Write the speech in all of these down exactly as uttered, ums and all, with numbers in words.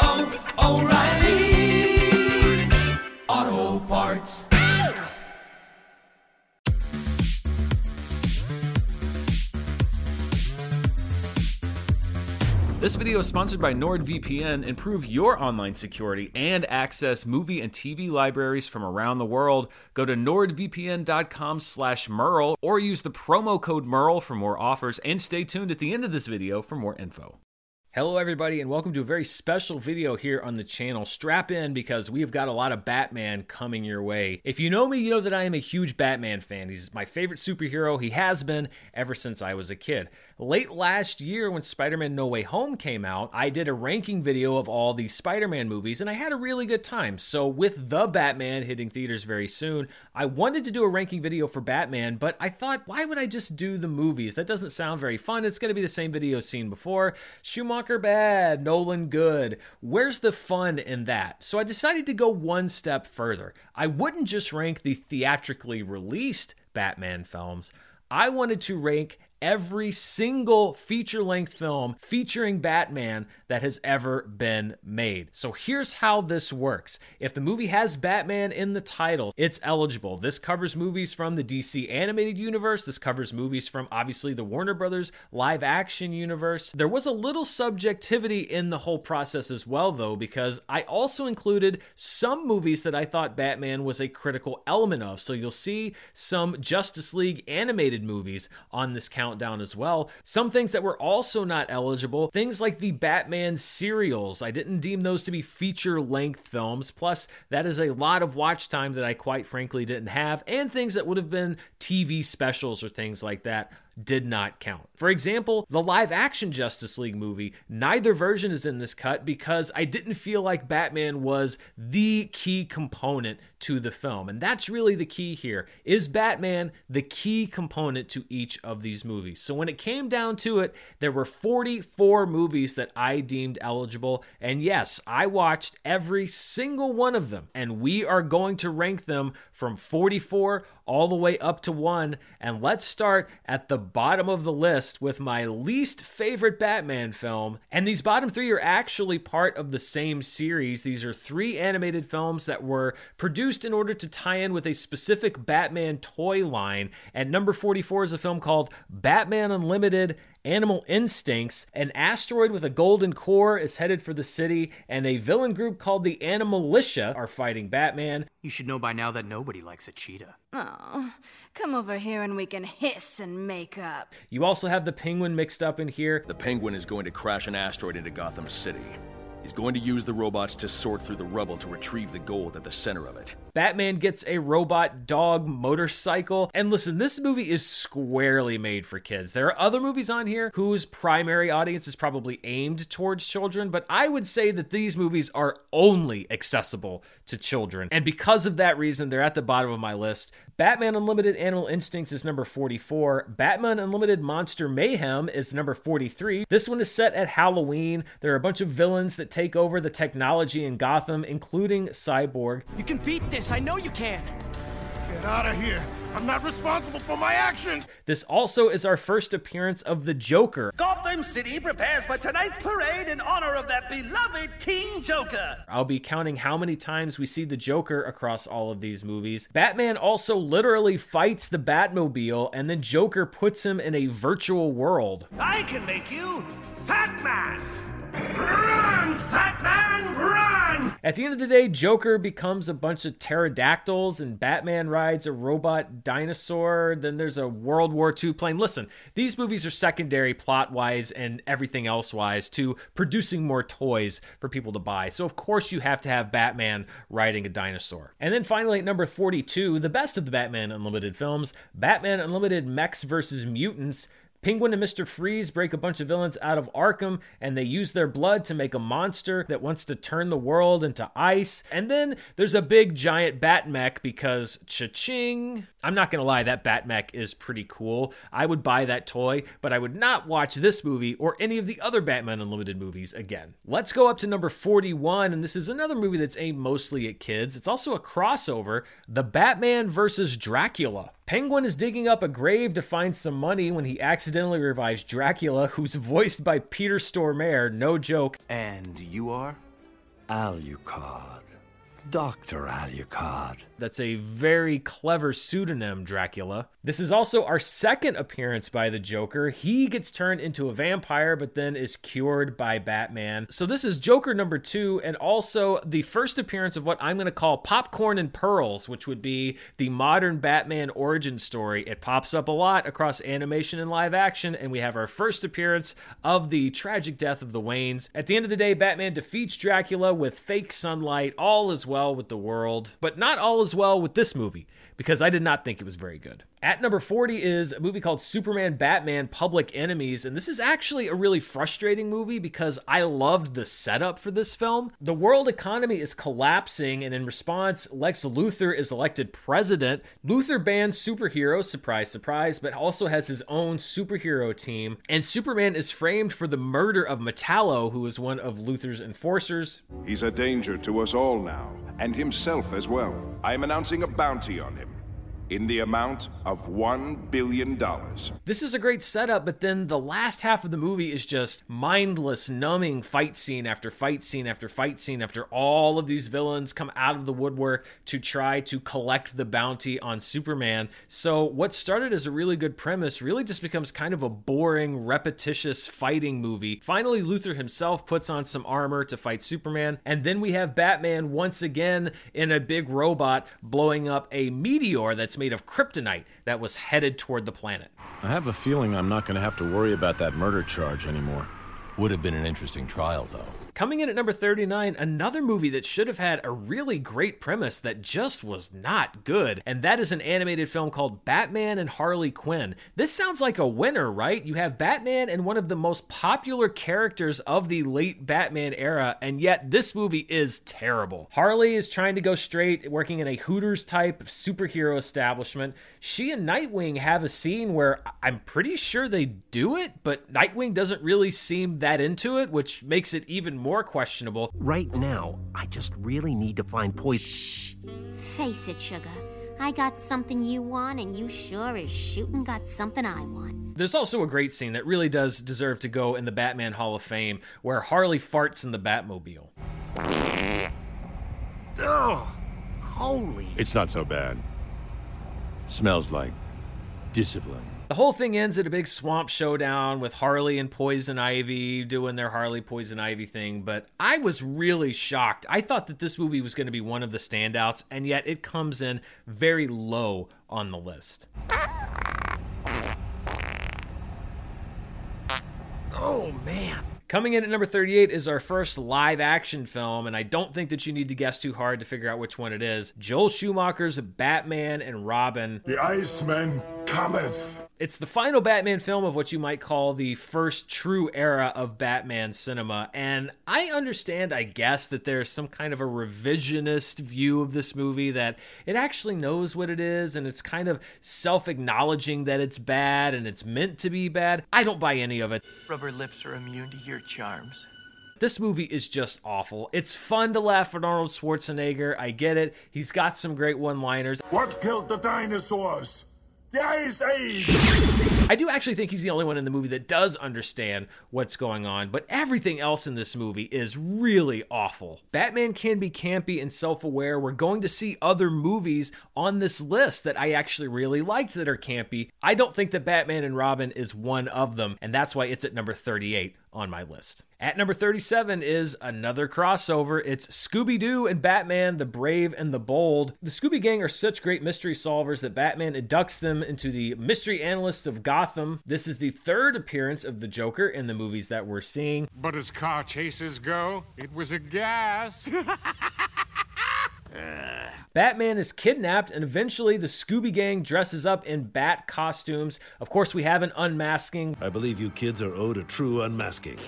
oh, oh, O'Reilly. This video is sponsored by NordVPN. Improve your online security and access movie and T V libraries from around the world. Go to nord v p n dot com slash merle or use the promo code merle for more offers, and stay tuned at the end of this video for more info. Hello everybody, and welcome to a very special video here on the channel. Strap in, because we've got a lot of Batman coming your way. If you know me, you know that I am a huge Batman fan. He's my favorite superhero. He has been ever since I was a kid. Late last year, when Spider-Man No Way Home came out, I did a ranking video of all the Spider-Man movies, and I had a really good time. So with The Batman hitting theaters very soon, I wanted to do a ranking video for Batman, but I thought, why would I just do the movies? That doesn't sound very fun. It's going to be the same video seen before. Schumacher bad, Nolan good. Where's the fun in that? So I decided to go one step further. I wouldn't just rank the theatrically released Batman films. I wanted to rank every single feature-length film featuring Batman that has ever been made. So here's how this works. If the movie has Batman in the title, it's eligible. This covers movies from the D C Animated Universe. This covers movies from, obviously, the Warner Brothers live-action universe. There was a little subjectivity in the whole process as well, though, because I also included some movies that I thought Batman was a critical element of. So you'll see some Justice League animated movies on this count down as well. Some things that were also not eligible, things like the Batman serials. I didn't deem those to be feature-length films, plus that is a lot of watch time that I quite frankly didn't have, and things that would have been T V specials or things like that did not count. For example, the live-action Justice League movie, neither version is in this cut because I didn't feel like Batman was the key component to the film. And that's really the key here. Is Batman the key component to each of these movies? So when it came down to it, there were forty-four movies that I deemed eligible. And yes, I watched every single one of them. And we are going to rank them from forty-four all the way up to one. And let's start at the bottom of the list with my least favorite Batman film. And these bottom three are actually part of the same series. These are three animated films that were produced in order to tie in with a specific Batman toy line. At number forty-four is a film called Batman Unlimited: Animal Instincts. An asteroid with a golden core is headed for the city, and a villain group called the Animalitia are fighting Batman. You should know by now that nobody likes a cheetah. Oh, come over here and we can hiss and make up. You also have the Penguin mixed up in here. The Penguin is going to crash an asteroid into Gotham City. He's going to use the robots to sort through the rubble to retrieve the gold at the center of it. Batman gets a robot dog motorcycle. And listen, this movie is squarely made for kids. There are other movies on here whose primary audience is probably aimed towards children, but I would say that these movies are only accessible to children. And because of that reason, they're at the bottom of my list. Batman Unlimited: Animal Instincts is number forty-four. Batman Unlimited: Monster Mayhem is number forty-three. This one is set at Halloween. There are a bunch of villains that take over the technology in Gotham, including Cyborg. You can beat this. I know you can. Get out of here. I'm not responsible for my actions. This also is our first appearance of the Joker. Gotham City prepares for tonight's parade in honor of that beloved King Joker. I'll be counting how many times we see the Joker across all of these movies. Batman also literally fights the Batmobile, and then Joker puts him in a virtual world. I can make you Fat Man. Run, Fat Man, run! At the end of the day, Joker becomes a bunch of pterodactyls, and Batman rides a robot dinosaur. Then there's a World War Two plane. Listen, these movies are secondary plot-wise and everything else-wise to producing more toys for people to buy. So, of course, you have to have Batman riding a dinosaur. And then finally, at number forty-two, the best of the Batman Unlimited films, Batman Unlimited: Mechs versus Mutants. Penguin and Mister Freeze break a bunch of villains out of Arkham, and they use their blood to make a monster that wants to turn the world into ice. And then there's a big giant bat mech because cha-ching. I'm not gonna lie, that bat mech is pretty cool. I would buy that toy, but I would not watch this movie or any of the other Batman Unlimited movies again. Let's go up to number forty-one, and this is another movie that's aimed mostly at kids. It's also a crossover, The Batman versus Dracula. Penguin is digging up a grave to find some money when he accidentally revives Dracula, who's voiced by Peter Stormare, no joke. And you are? Alucard. Doctor Alucard. That's a very clever pseudonym, Dracula. This is also our second appearance by the Joker. He gets turned into a vampire, but then is cured by Batman. So this is Joker number two, and also the first appearance of what I'm going to call Popcorn and Pearls, which would be the modern Batman origin story. It pops up a lot across animation and live action, and we have our first appearance of the tragic death of the Waynes. At the end of the day, Batman defeats Dracula with fake sunlight. All is well with the world, but not all is well with this movie, because I did not think it was very good. At number forty is a movie called Superman Batman Public Enemies, and this is actually a really frustrating movie because I loved the setup for this film. The world economy is collapsing, and in response, Lex Luthor is elected president. Luthor bans superheroes, surprise, surprise, but also has his own superhero team, and Superman is framed for the murder of Metallo, who is one of Luthor's enforcers. He's a danger to us all now, and himself as well. I am announcing a bounty on him in the amount of one billion dollars. This is a great setup, but then the last half of the movie is just mindless, numbing fight scene after fight scene after fight scene after all of these villains come out of the woodwork to try to collect the bounty on Superman. So what started as a really good premise really just becomes kind of a boring, repetitious fighting movie. Finally, Luthor himself puts on some armor to fight Superman, and then we have Batman once again in a big robot blowing up a meteor that's made of kryptonite that was headed toward the planet. I have a feeling I'm not going to have to worry about that murder charge anymore. Would have been an interesting trial, though. Coming in at number thirty-nine, another movie that should have had a really great premise that just was not good, and that is an animated film called Batman and Harley Quinn. This sounds like a winner, right? You have Batman and one of the most popular characters of the late Batman era, and yet this movie is terrible. Harley is trying to go straight, working in a Hooters-type superhero establishment. She and Nightwing have a scene where I'm pretty sure they do it, but Nightwing doesn't really seem that into it, which makes it even more more questionable. Right now, I just really need to find poison. Shh. Face it, sugar. I got something you want, and you sure as shootin' got something I want. There's also a great scene that really does deserve to go in the Batman Hall of Fame, where Harley farts in the Batmobile. Oh, holy. It's not so bad. Smells like discipline. The whole thing ends at a big swamp showdown with Harley and Poison Ivy doing their Harley Poison Ivy thing, but I was really shocked. I thought that this movie was going to be one of the standouts, and yet it comes in very low on the list. Oh, man. Coming in at number thirty-eight is our first live action film, and I don't think that you need to guess too hard to figure out which one it is. Joel Schumacher's Batman and Robin. The Iceman cometh. It's the final Batman film of what you might call the first true era of Batman cinema, and I understand, I guess, that there's some kind of a revisionist view of this movie, that it actually knows what it is, and it's kind of self-acknowledging that it's bad, and it's meant to be bad. I don't buy any of it. Rubber lips are immune to your charms. This movie is just awful. It's fun to laugh at Arnold Schwarzenegger, I get it. He's got some great one-liners. What killed the dinosaurs? The Ice Age! I do actually think he's the only one in the movie that does understand what's going on, but everything else in this movie is really awful. Batman can be campy and self-aware. We're going to see other movies on this list that I actually really liked that are campy. I don't think that Batman and Robin is one of them, and that's why it's at number thirty-eight on my list. At number thirty-seven is another crossover. It's Scooby-Doo and Batman, the Brave and the Bold. The Scooby Gang are such great mystery solvers that Batman inducts them into the Mystery Analysts of Gotham. This is the third appearance of the Joker in the movies that we're seeing. But as car chases go, it was a gas. Ugh. Batman is kidnapped, and eventually the Scooby Gang dresses up in bat costumes. Of course, we have an unmasking. I believe you kids are owed a true unmasking.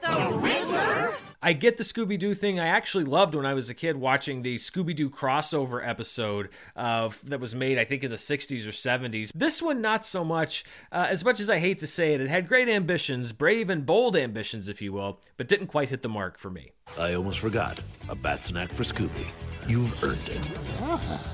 The Riddler? I get the Scooby-Doo thing. I actually loved when I was a kid watching the Scooby-Doo crossover episode uh, that was made, I think, in the sixties or seventies. This one, not so much. Uh, as much as I hate to say it, it had great ambitions, brave and bold ambitions, if you will, but didn't quite hit the mark for me. I almost forgot. A bat snack for Scooby. You've earned it. Ah.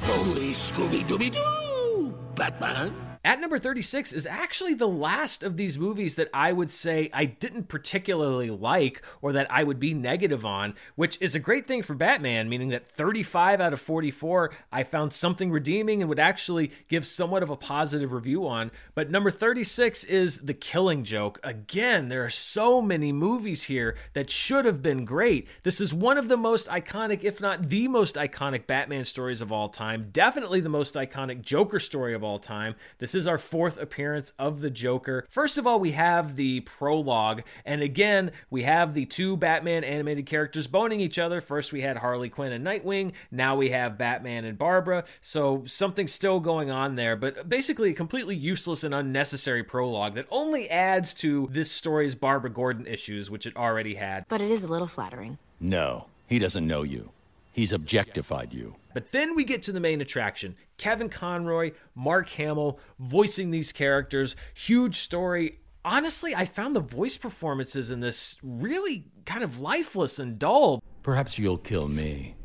Holy Scooby-Dooby-Doo, Batman. At number thirty-six is actually the last of these movies that I would say I didn't particularly like or that I would be negative on, which is a great thing for Batman, meaning that thirty-five out of forty-four, I found something redeeming and would actually give somewhat of a positive review on. But number thirty-six is The Killing Joke. Again, there are so many movies here that should have been great. This is one of the most iconic, if not the most iconic Batman stories of all time, definitely the most iconic Joker story of all time. This This is our fourth appearance of the Joker. First of all, we have the prologue. And again, we have the two Batman animated characters boning each other. First, we had Harley Quinn and Nightwing. Now we have Batman and Barbara. So something's still going on there. But basically a completely useless and unnecessary prologue that only adds to this story's Barbara Gordon issues, which it already had. But it is a little flattering. No, he doesn't know you. He's objectified you. But then we get to the main attraction. Kevin Conroy, Mark Hamill, voicing these characters. Huge story. Honestly, I found the voice performances in this really kind of lifeless and dull. Perhaps you'll kill me.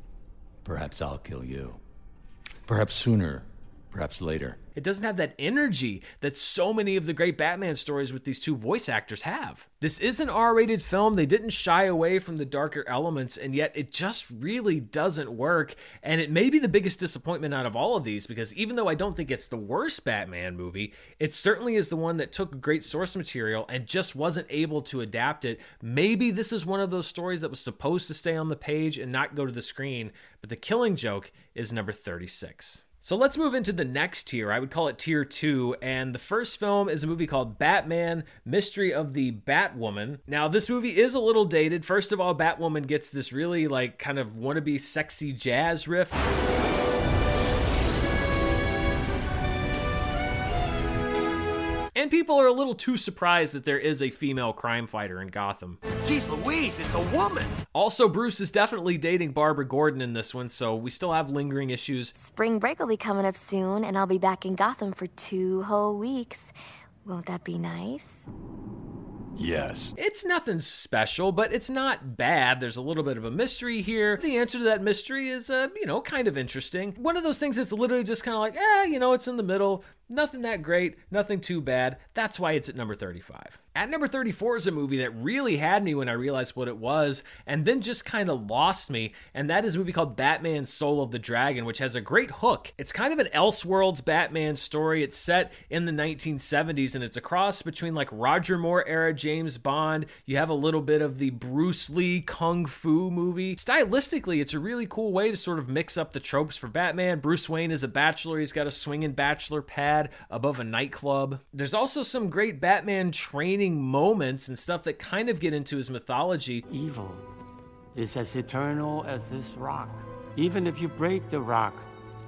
Perhaps I'll kill you. Perhaps sooner. Perhaps later. It doesn't have that energy that so many of the great Batman stories with these two voice actors have. This is an R-rated film. They didn't shy away from the darker elements, and yet it just really doesn't work. And it may be the biggest disappointment out of all of these, because even though I don't think it's the worst Batman movie, it certainly is the one that took great source material and just wasn't able to adapt it. Maybe this is one of those stories that was supposed to stay on the page and not go to the screen, but The Killing Joke is number thirty-six. So let's move into the next tier. I would call it tier two. And the first film is a movie called Batman: Mystery of the Batwoman. Now, this movie is a little dated. First of all, Batwoman gets this really like kind of wannabe sexy jazz riff. And people are a little too surprised that there is a female crime fighter in Gotham. Jeez Louise, it's a woman! Also, Bruce is definitely dating Barbara Gordon in this one, so we still have lingering issues. Spring break will be coming up soon, and I'll be back in Gotham for two whole weeks. Won't that be nice? Yes. It's nothing special, but it's not bad. There's a little bit of a mystery here. The answer to that mystery is, uh, you know, kind of interesting. One of those things that's literally just kind of like, eh, you know, it's in the middle. Nothing that great, nothing too bad. That's why it's at number thirty-five. At number thirty-four is a movie that really had me when I realized what it was, and then just kind of lost me, and that is a movie called Batman: Soul of the Dragon, which has a great hook. It's kind of an Elseworlds Batman story. It's set in the nineteen seventies, and it's a cross between like Roger Moore-era James Bond. You have a little bit of the Bruce Lee Kung Fu movie. Stylistically, it's a really cool way to sort of mix up the tropes for Batman. Bruce Wayne is a bachelor. He's got a swinging bachelor pad above a nightclub. There's also some great Batman training moments and stuff that kind of get into his mythology. Evil is as eternal as this rock. Even if you break the rock,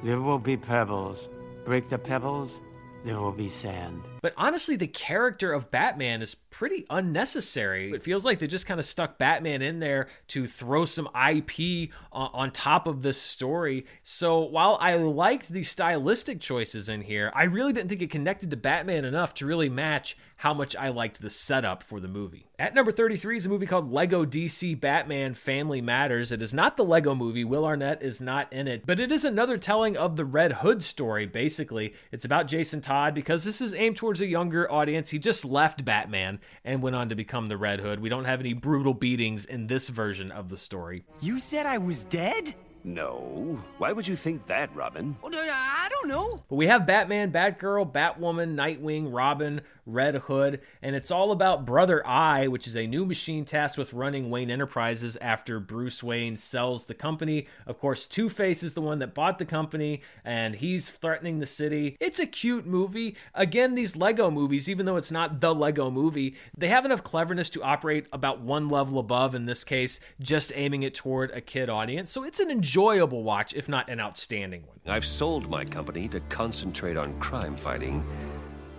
there will be pebbles. Break the pebbles, there will be sand. But honestly, the character of Batman is pretty unnecessary. It feels like they just kind of stuck Batman in there to throw some I P on top of this story. So while I liked the stylistic choices in here, I really didn't think it connected to Batman enough to really match how much I liked the setup for the movie. At number thirty-three is a movie called Lego D C Batman: Family Matters. It is not the Lego movie. Will Arnett is not in it, but it is another telling of the Red Hood story, basically. It's about Jason Todd, because this is aimed towards towards a younger audience. He just left Batman and went on to become the Red Hood. We don't have any brutal beatings in this version of the story. You said I was dead? No. Why would you think that, Robin? I don't know. But we have Batman, Batgirl, Batwoman, Nightwing, Robin, Red Hood, and it's all about Brother Eye, which is a new machine tasked with running Wayne Enterprises after Bruce Wayne sells the company. Of course, Two-Face is the one that bought the company, and he's threatening the city. It's a cute movie. Again, these Lego movies, even though it's not the Lego movie, they have enough cleverness to operate about one level above, in this case, just aiming it toward a kid audience. So it's an enjoyable watch, if not an outstanding one. I've sold my company to concentrate on crime fighting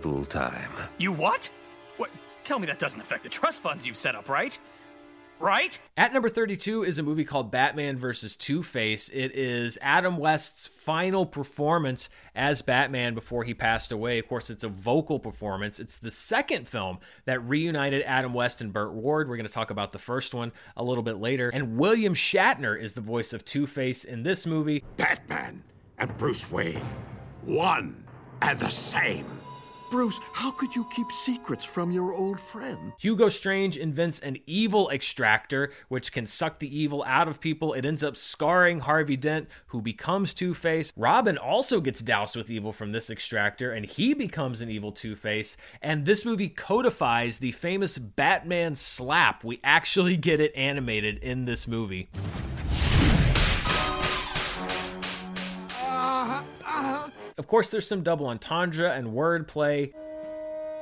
full time. You what? What? Tell me that doesn't affect the trust funds you've set up, right? Right? At number thirty-two is a movie called Batman versus Two-Face. It is Adam West's final performance as Batman before he passed away. Of course, it's a vocal performance. It's the second film that reunited Adam West and Burt Ward. We're going to talk about the first one a little bit later. And William Shatner is the voice of Two-Face in this movie. Batman and Bruce Wayne, one and the same. Bruce, how could you keep secrets from your old friend? Hugo Strange invents an evil extractor, which can suck the evil out of people. It ends up scarring Harvey Dent, who becomes Two-Face. Robin also gets doused with evil from this extractor, and he becomes an evil Two-Face. And this movie codifies the famous Batman slap. We actually get it animated in this movie. Of course, there's some double entendre and wordplay.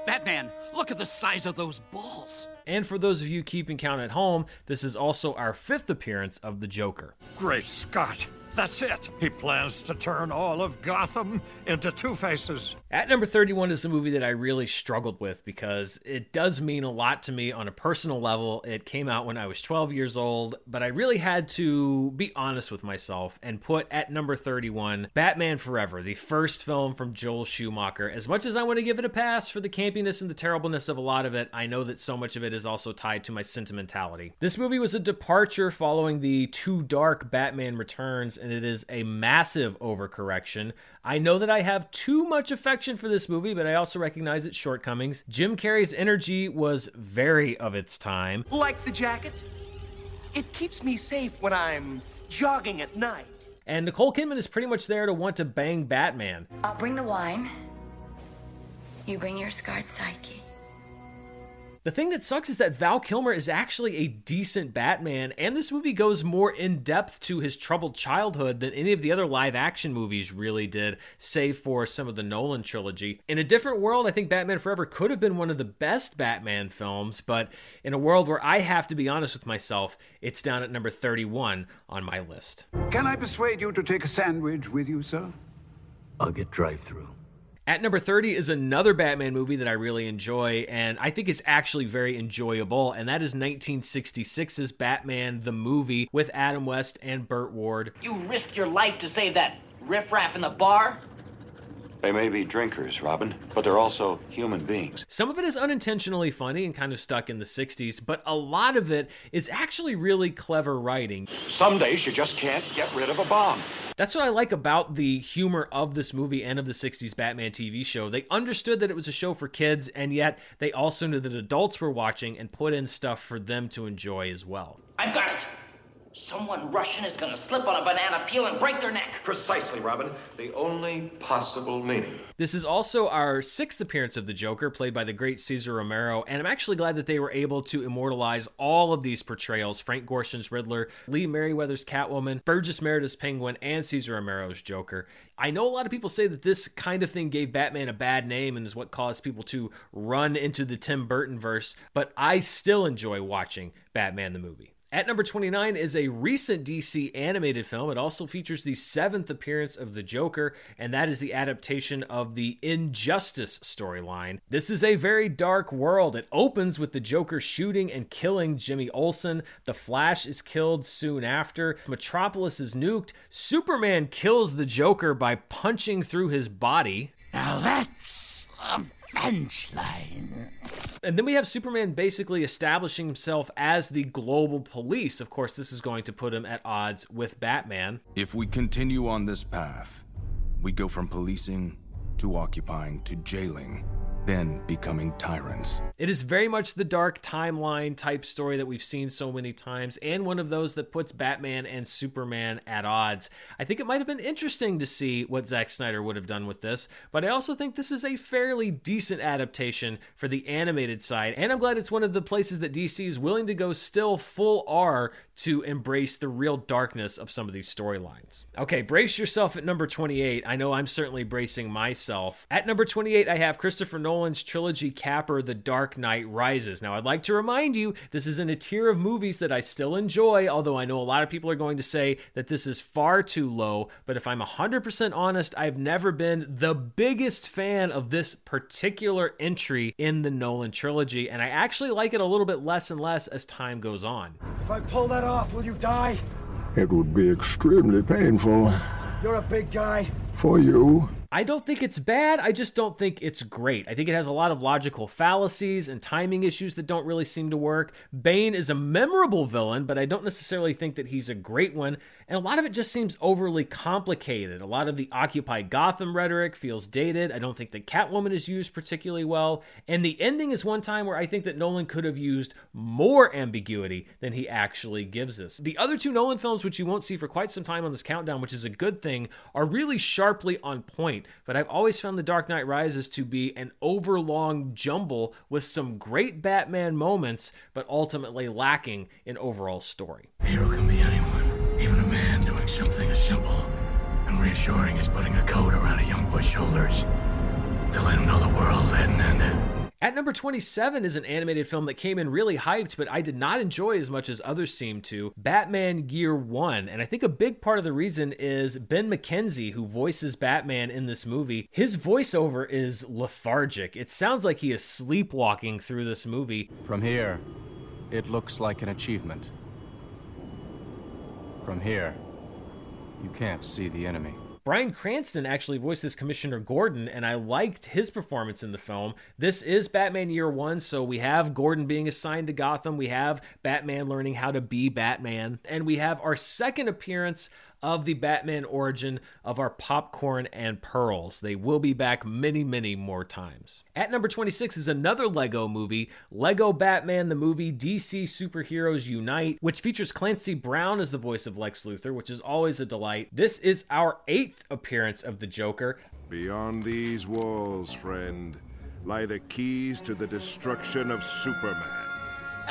Batman, look at the size of those balls. And for those of you keeping count at home, this is also our fifth appearance of the Joker. Great Scott. That's it. He plans to turn all of Gotham into Two-Faces. At number thirty-one is a movie that I really struggled with because it does mean a lot to me on a personal level. It came out when I was twelve years old, but I really had to be honest with myself and put at number thirty-one, Batman Forever, the first film from Joel Schumacher. As much as I want to give it a pass for the campiness and the terribleness of a lot of it, I know that so much of it is also tied to my sentimentality. This movie was a departure following the Too Dark Batman Returns, and it is a massive overcorrection. I know that I have too much affection for this movie, but I also recognize its shortcomings. Jim Carrey's energy was very of its time. Like the jacket, it keeps me safe when I'm jogging at night. And Nicole Kidman is pretty much there to want to bang Batman. I'll bring the wine. You bring your scarred psyche. The thing that sucks is that Val Kilmer is actually a decent Batman, and this movie goes more in depth to his troubled childhood than any of the other live action movies really did, save for some of the Nolan trilogy. In a different world, I think Batman Forever could have been one of the best Batman films, but in a world where I have to be honest with myself, it's down at number thirty-one on my list. Can I persuade you to take a sandwich with you, sir? I'll get drive-through. At number thirty is another Batman movie that I really enjoy, and I think is actually very enjoyable, and that is nineteen sixty-six's Batman: The Movie with Adam West and Burt Ward. You risked your life to save that riffraff in the bar? They may be drinkers, Robin, but they're also human beings. Some of it is unintentionally funny and kind of stuck in the sixties, but a lot of it is actually really clever writing. Some days you just can't get rid of a bomb. That's what I like about the humor of this movie and of the sixties Batman T V show. They understood that it was a show for kids, and yet they also knew that adults were watching and put in stuff for them to enjoy as well. I've got it. Someone Russian is going to slip on a banana peel and break their neck. Precisely, Robin. The only possible meaning. This is also our sixth appearance of the Joker, played by the great Cesar Romero, and I'm actually glad that they were able to immortalize all of these portrayals. Frank Gorshin's Riddler, Lee Merriweather's Catwoman, Burgess Meredith's Penguin, and Cesar Romero's Joker. I know a lot of people say that this kind of thing gave Batman a bad name and is what caused people to run into the Tim Burton verse, but I still enjoy watching Batman the Movie. At number twenty-nine is a recent D C animated film. It also features the seventh appearance of the Joker, and that is the adaptation of the Injustice storyline. This is a very dark world. It opens with the Joker shooting and killing Jimmy Olsen. The Flash is killed soon after. Metropolis is nuked. Superman kills the Joker by punching through his body. Now that's a punch line. And then we have Superman basically establishing himself as the global police. Of course, this is going to put him at odds with Batman. If we continue on this path, we go from policing to occupying to jailing then becoming tyrants. It is very much the dark timeline type story that we've seen so many times, and one of those that puts Batman and Superman at odds. I think it might have been interesting to see what Zack Snyder would have done with this, but I also think this is a fairly decent adaptation for the animated side, and I'm glad it's one of the places that D C is willing to go still full R to embrace the real darkness of some of these storylines. Okay, brace yourself at number twenty-eight. I know I'm certainly bracing myself. At number twenty-eight, I have Christopher Nolan's trilogy capper, The Dark Knight Rises. Now, I'd like to remind you, this is in a tier of movies that I still enjoy, although I know a lot of people are going to say that this is far too low, but if I'm one hundred percent honest, I've never been the biggest fan of this particular entry in the Nolan trilogy, and I actually like it a little bit less and less as time goes on. If I pull that off, will you die? It would be extremely painful. You're a big guy. For you. I don't think it's bad, I just don't think it's great. I think it has a lot of logical fallacies and timing issues that don't really seem to work. Bane is a memorable villain, but I don't necessarily think that he's a great one, and a lot of it just seems overly complicated. A lot of the Occupy Gotham rhetoric feels dated. I don't think that Catwoman is used particularly well, and the ending is one time where I think that Nolan could have used more ambiguity than he actually gives us. The other two Nolan films, which you won't see for quite some time on this countdown, which is a good thing, are really sharply on point. But I've always found The Dark Knight Rises to be an overlong jumble with some great Batman moments, but ultimately lacking in overall story. A hero can be anyone, even a man doing something as simple and reassuring as putting a coat around a young boy's shoulders to let him know the world hadn't ended. At number twenty-seven is an animated film that came in really hyped, but I did not enjoy as much as others seem to, Batman Year One. And I think a big part of the reason is Ben McKenzie, who voices Batman in this movie. His voiceover is lethargic. It sounds like he is sleepwalking through this movie. From here, it looks like an achievement. From here, you can't see the enemy. Bryan Cranston actually voices Commissioner Gordon, and I liked his performance in the film. This is Batman Year One, so we have Gordon being assigned to Gotham, we have Batman learning how to be Batman, and we have our second appearance of the Batman origin of our popcorn and pearls. They will be back many, many more times. At number twenty-six is another Lego movie, Lego Batman the Movie, D C Superheroes Unite, which features Clancy Brown as the voice of Lex Luthor, which is always a delight. This is our eighth appearance of the Joker. Beyond these walls, friend, lie the keys to the destruction of Superman.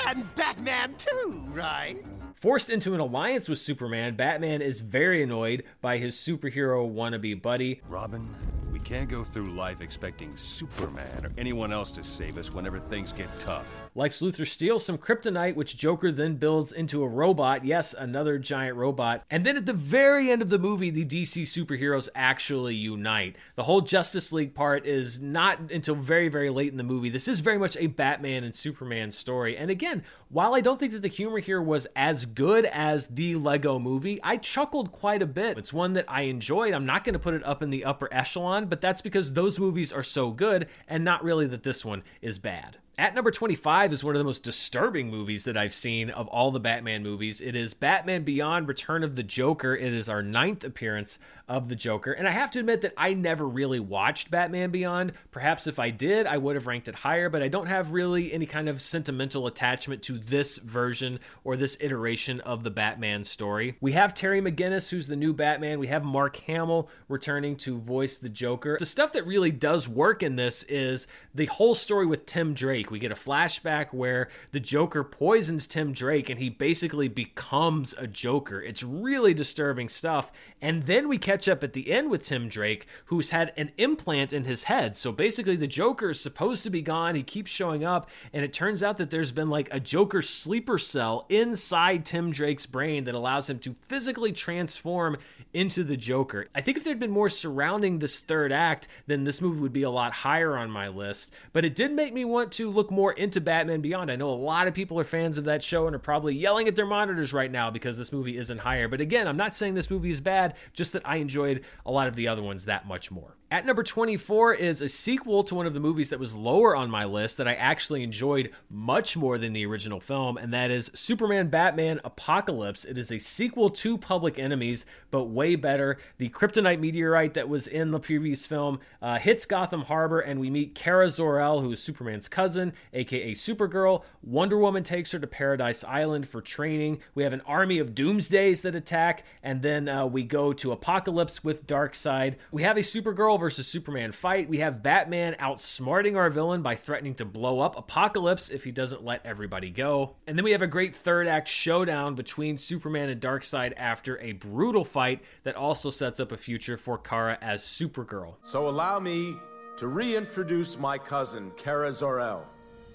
And Batman too, right? Forced into an alliance with Superman, Batman is very annoyed by his superhero wannabe buddy. Robin, we can't go through life expecting Superman or anyone else to save us whenever things get tough. Lex Luthor steals some kryptonite, which Joker then builds into a robot. Yes, another giant robot. And then at the very end of the movie, the D C superheroes actually unite. The whole Justice League part is not until very, very late in the movie. This is very much a Batman and Superman story. And again, Again, while I don't think that the humor here was as good as the Lego movie, I chuckled quite a bit. It's one that I enjoyed. I'm not going to put it up in the upper echelon, but that's because those movies are so good and not really that this one is bad. At number twenty-five is one of the most disturbing movies that I've seen of all the Batman movies. It is Batman Beyond: Return of the Joker. It is our ninth appearance of the Joker. And I have to admit that I never really watched Batman Beyond. Perhaps if I did, I would have ranked it higher, but I don't have really any kind of sentimental attachment to this version or this iteration of the Batman story. We have Terry McGinnis, who's the new Batman. We have Mark Hamill returning to voice the Joker. The stuff that really does work in this is the whole story with Tim Drake. We get a flashback where the Joker poisons Tim Drake and he basically becomes a Joker. It's really disturbing stuff. And then we catch up at the end with Tim Drake, who's had an implant in his head. So basically the Joker is supposed to be gone. He keeps showing up. And it turns out that there's been like a Joker sleeper cell inside Tim Drake's brain that allows him to physically transform into the Joker. I think if there'd been more surrounding this third act, then this movie would be a lot higher on my list. But it did make me want to look look more into Batman Beyond. I know a lot of people are fans of that show and are probably yelling at their monitors right now because this movie isn't higher. But again, I'm not saying this movie is bad, just that I enjoyed a lot of the other ones that much more. At number twenty-four is a sequel to one of the movies that was lower on my list that I actually enjoyed much more than the original film, and that is Superman, Batman, Apocalypse. It is a sequel to Public Enemies, but way better. The kryptonite meteorite that was in the previous film uh, hits Gotham Harbor, and we meet Kara Zor-El, who is Superman's cousin, aka Supergirl. Wonder Woman takes her to Paradise Island for training. We have an army of Doomsdays that attack, and then uh, we go to Apocalypse with Darkseid. We have a Supergirl versus Superman fight. We have Batman outsmarting our villain by threatening to blow up Apocalypse if he doesn't let everybody go. And then we have a great third act showdown between Superman and Darkseid after a brutal fight that also sets up a future for Kara as Supergirl. So allow me to reintroduce my cousin, Kara Zor-El,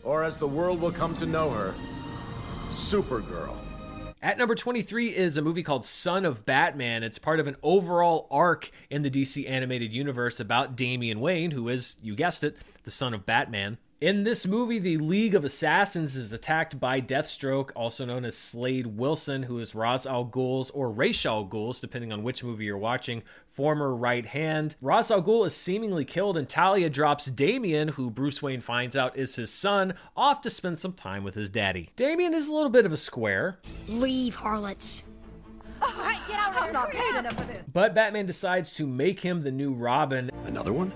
or as the world will come to know her, Supergirl. At number twenty-three is a movie called Son of Batman. It's part of an overall arc in the D C Animated Universe about Damian Wayne, who is, you guessed it, the son of Batman. In this movie, the League of Assassins is attacked by Deathstroke, also known as Slade Wilson, who is Ra's al Ghul's, or Ra's al Ghul's, depending on which movie you're watching, former right hand. Ra's al Ghul is seemingly killed, and Talia drops Damian, who Bruce Wayne finds out is his son, off to spend some time with his daddy. Damian is a little bit of a square. Leave, harlots. All right, get out of here. I'm not paid enough for this. But Batman decides to make him the new Robin. Another one?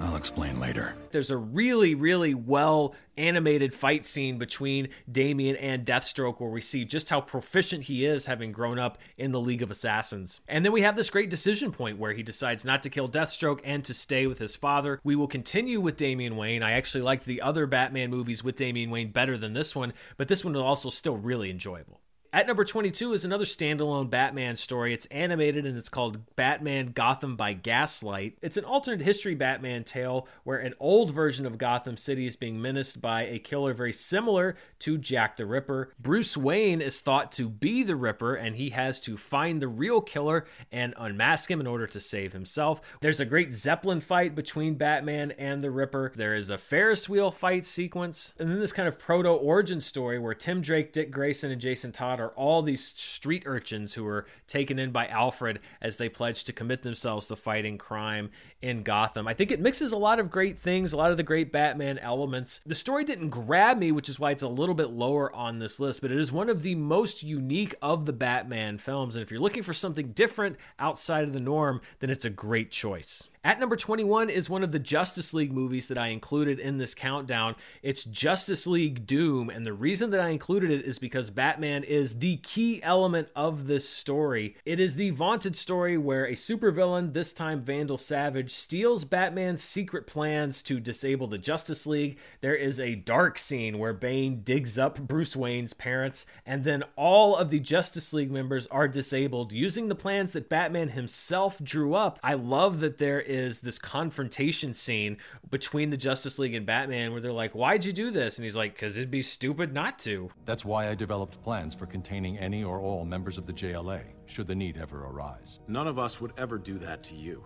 I'll explain later. There's a really, really well animated fight scene between Damian and Deathstroke where we see just how proficient he is having grown up in the League of Assassins. And then we have this great decision point where he decides not to kill Deathstroke and to stay with his father. We will continue with Damian Wayne. I actually liked the other Batman movies with Damian Wayne better than this one, but this one was also still really enjoyable. At number twenty-two is another standalone Batman story. It's animated and it's called Batman: Gotham by Gaslight. It's an alternate history Batman tale where an old version of Gotham City is being menaced by a killer very similar to Jack the Ripper. Bruce Wayne is thought to be the Ripper and he has to find the real killer and unmask him in order to save himself. There's a great Zeppelin fight between Batman and the Ripper. There is a Ferris wheel fight sequence. And then this kind of proto-origin story where Tim Drake, Dick Grayson, and Jason Todd are are all these street urchins who are taken in by Alfred as they pledge to commit themselves to fighting crime in Gotham. I think it mixes a lot of great things, a lot of the great Batman elements. The story didn't grab me, which is why it's a little bit lower on this list, but it is one of the most unique of the Batman films. And if you're looking for something different outside of the norm, then it's a great choice. At number twenty-one is one of the Justice League movies that I included in this countdown. It's Justice League Doom, and the reason that I included it is because Batman is the key element of this story. It is the vaunted story where a supervillain, this time Vandal Savage, steals Batman's secret plans to disable the Justice League. There is a dark scene where Bane digs up Bruce Wayne's parents, and then all of the Justice League members are disabled using the plans that Batman himself drew up. I love that there is is this confrontation scene between the Justice League and Batman where they're like, why'd you do this? And he's like, because it'd be stupid not to. That's why I developed plans for containing any or all members of the J L A, should the need ever arise. None of us would ever do that to you.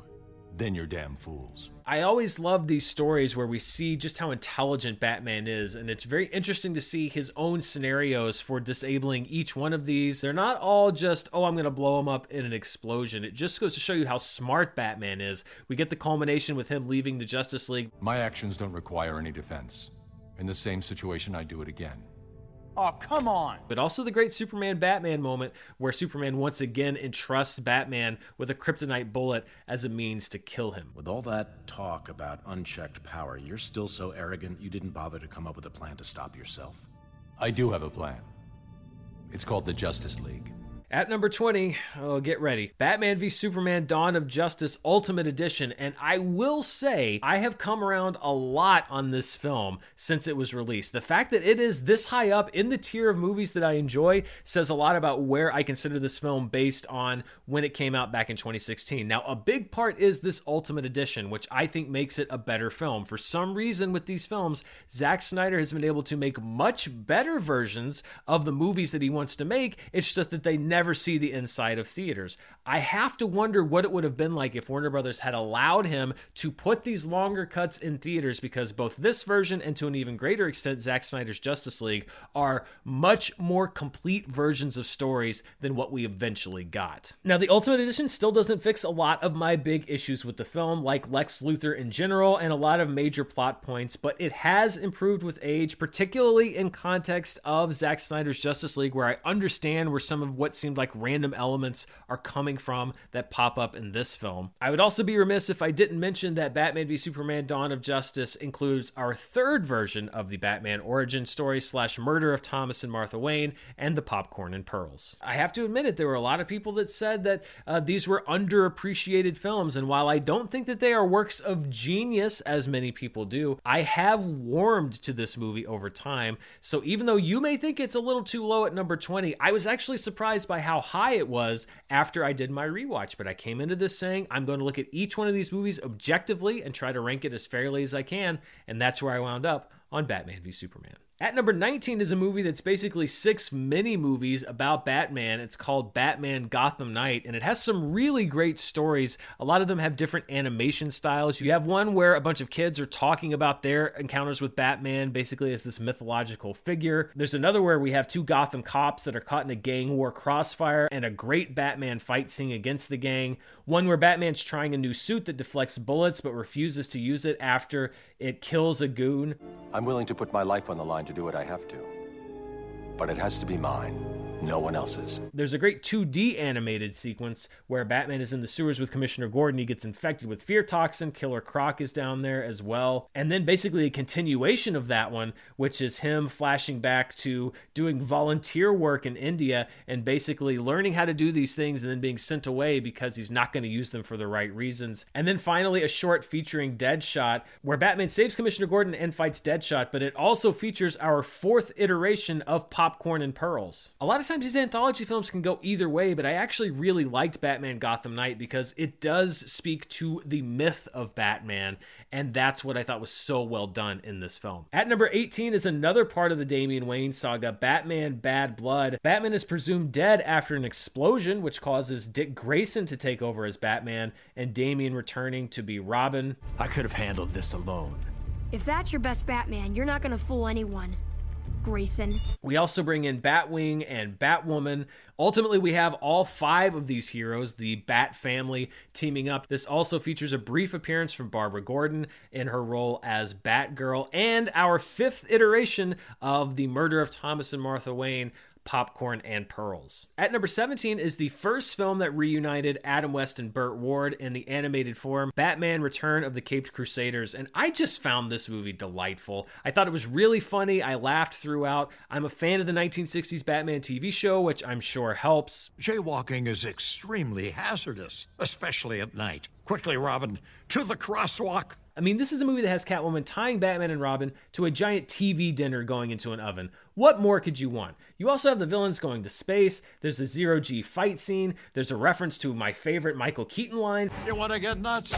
Then you're damn fools. I always love these stories where we see just how intelligent Batman is, and it's very interesting to see his own scenarios for disabling each one of these. They're not all just, oh, I'm going to blow him up in an explosion. It just goes to show you how smart Batman is. We get the culmination with him leaving the Justice League. My actions don't require any defense. In the same situation, I do it again. Oh, come on. But also the great Superman-Batman moment where Superman once again entrusts Batman with a kryptonite bullet as a means to kill him. With all that talk about unchecked power, you're still so arrogant you didn't bother to come up with a plan to stop yourself. I do have a plan. It's called the Justice League. At number twenty, oh, get ready, Batman v Superman Dawn of Justice Ultimate Edition. And I will say, I have come around a lot on this film since it was released. The fact that it is this high up in the tier of movies that I enjoy says a lot about where I consider this film based on when it came out back in twenty sixteen. Now, a big part is this Ultimate Edition, which I think makes it a better film. For some reason with these films, Zack Snyder has been able to make much better versions of the movies that he wants to make. It's just that they never never see the inside of theaters. I have to wonder what it would have been like if Warner Brothers had allowed him to put these longer cuts in theaters, because both this version and, to an even greater extent, Zack Snyder's Justice League are much more complete versions of stories than what we eventually got. Now, the Ultimate Edition still doesn't fix a lot of my big issues with the film, like Lex Luthor in general and a lot of major plot points, but it has improved with age, particularly in context of Zack Snyder's Justice League, where I understand where some of what seemed like random elements are coming from that pop up in this film. I would also be remiss if I didn't mention that Batman v Superman Dawn of Justice includes our third version of the Batman origin story slash murder of Thomas and Martha Wayne and the popcorn and pearls. I have to admit it, there were a lot of people that said that uh, these were underappreciated films, and while I don't think that they are works of genius, as many people do, I have warmed to this movie over time, so even though you may think it's a little too low at number twenty, I was actually surprised by how high it was after I did my rewatch, but I came into this saying I'm going to look at each one of these movies objectively and try to rank it as fairly as I can, and that's where I wound up on Batman v Superman. At number nineteen is a movie that's basically six mini-movies about Batman. It's called Batman Gotham Knight, and it has some really great stories. A lot of them have different animation styles. You have one where a bunch of kids are talking about their encounters with Batman, basically as this mythological figure. There's another where we have two Gotham cops that are caught in a gang war crossfire and a great Batman fight scene against the gang. One where Batman's trying a new suit that deflects bullets but refuses to use it after it kills a goon. I'm willing to put my life on the line to do what I have to, but it has to be mine, no one else's. There's a great two D animated sequence where Batman is in the sewers with Commissioner Gordon. He gets infected with fear toxin. Killer Croc is down there as well. And then basically a continuation of that one, which is him flashing back to doing volunteer work in India and basically learning how to do these things and then being sent away because he's not going to use them for the right reasons. And then finally a short featuring Deadshot where Batman saves Commissioner Gordon and fights Deadshot, but it also features our fourth iteration of Popcorn and Pearls. A lot of sometimes these anthology films can go either way, but I actually really liked Batman Gotham Knight because it does speak to the myth of Batman, and that's what I thought was so well done in this film. At number eighteen is another part of the Damian Wayne saga, Batman Bad Blood. Batman is presumed dead after an explosion, which causes Dick Grayson to take over as Batman, and Damian returning to be Robin. I could have handled this alone. If that's your best Batman, you're not going to fool anyone, Grayson. We also bring in Batwing and Batwoman. Ultimately, we have all five of these heroes, the Bat family, teaming up. This also features a brief appearance from Barbara Gordon in her role as Batgirl, and our fifth iteration of the murder of Thomas and Martha Wayne, Popcorn and Pearls. At number seventeen is the first film that reunited Adam West and Burt Ward in the animated form, Batman Return of the Caped Crusaders, and I just found this movie delightful. I thought it was really funny. I laughed throughout. I'm a fan of the nineteen sixties Batman T V show, which I'm sure helps. Jaywalking is extremely hazardous, especially at night. Quickly, Robin, to the crosswalk. I mean, this is a movie that has Catwoman tying Batman and Robin to a giant T V dinner going into an oven. What more could you want? You also have the villains going to space. There's a zero-G fight scene. There's a reference to my favorite Michael Keaton line. You want to get nuts?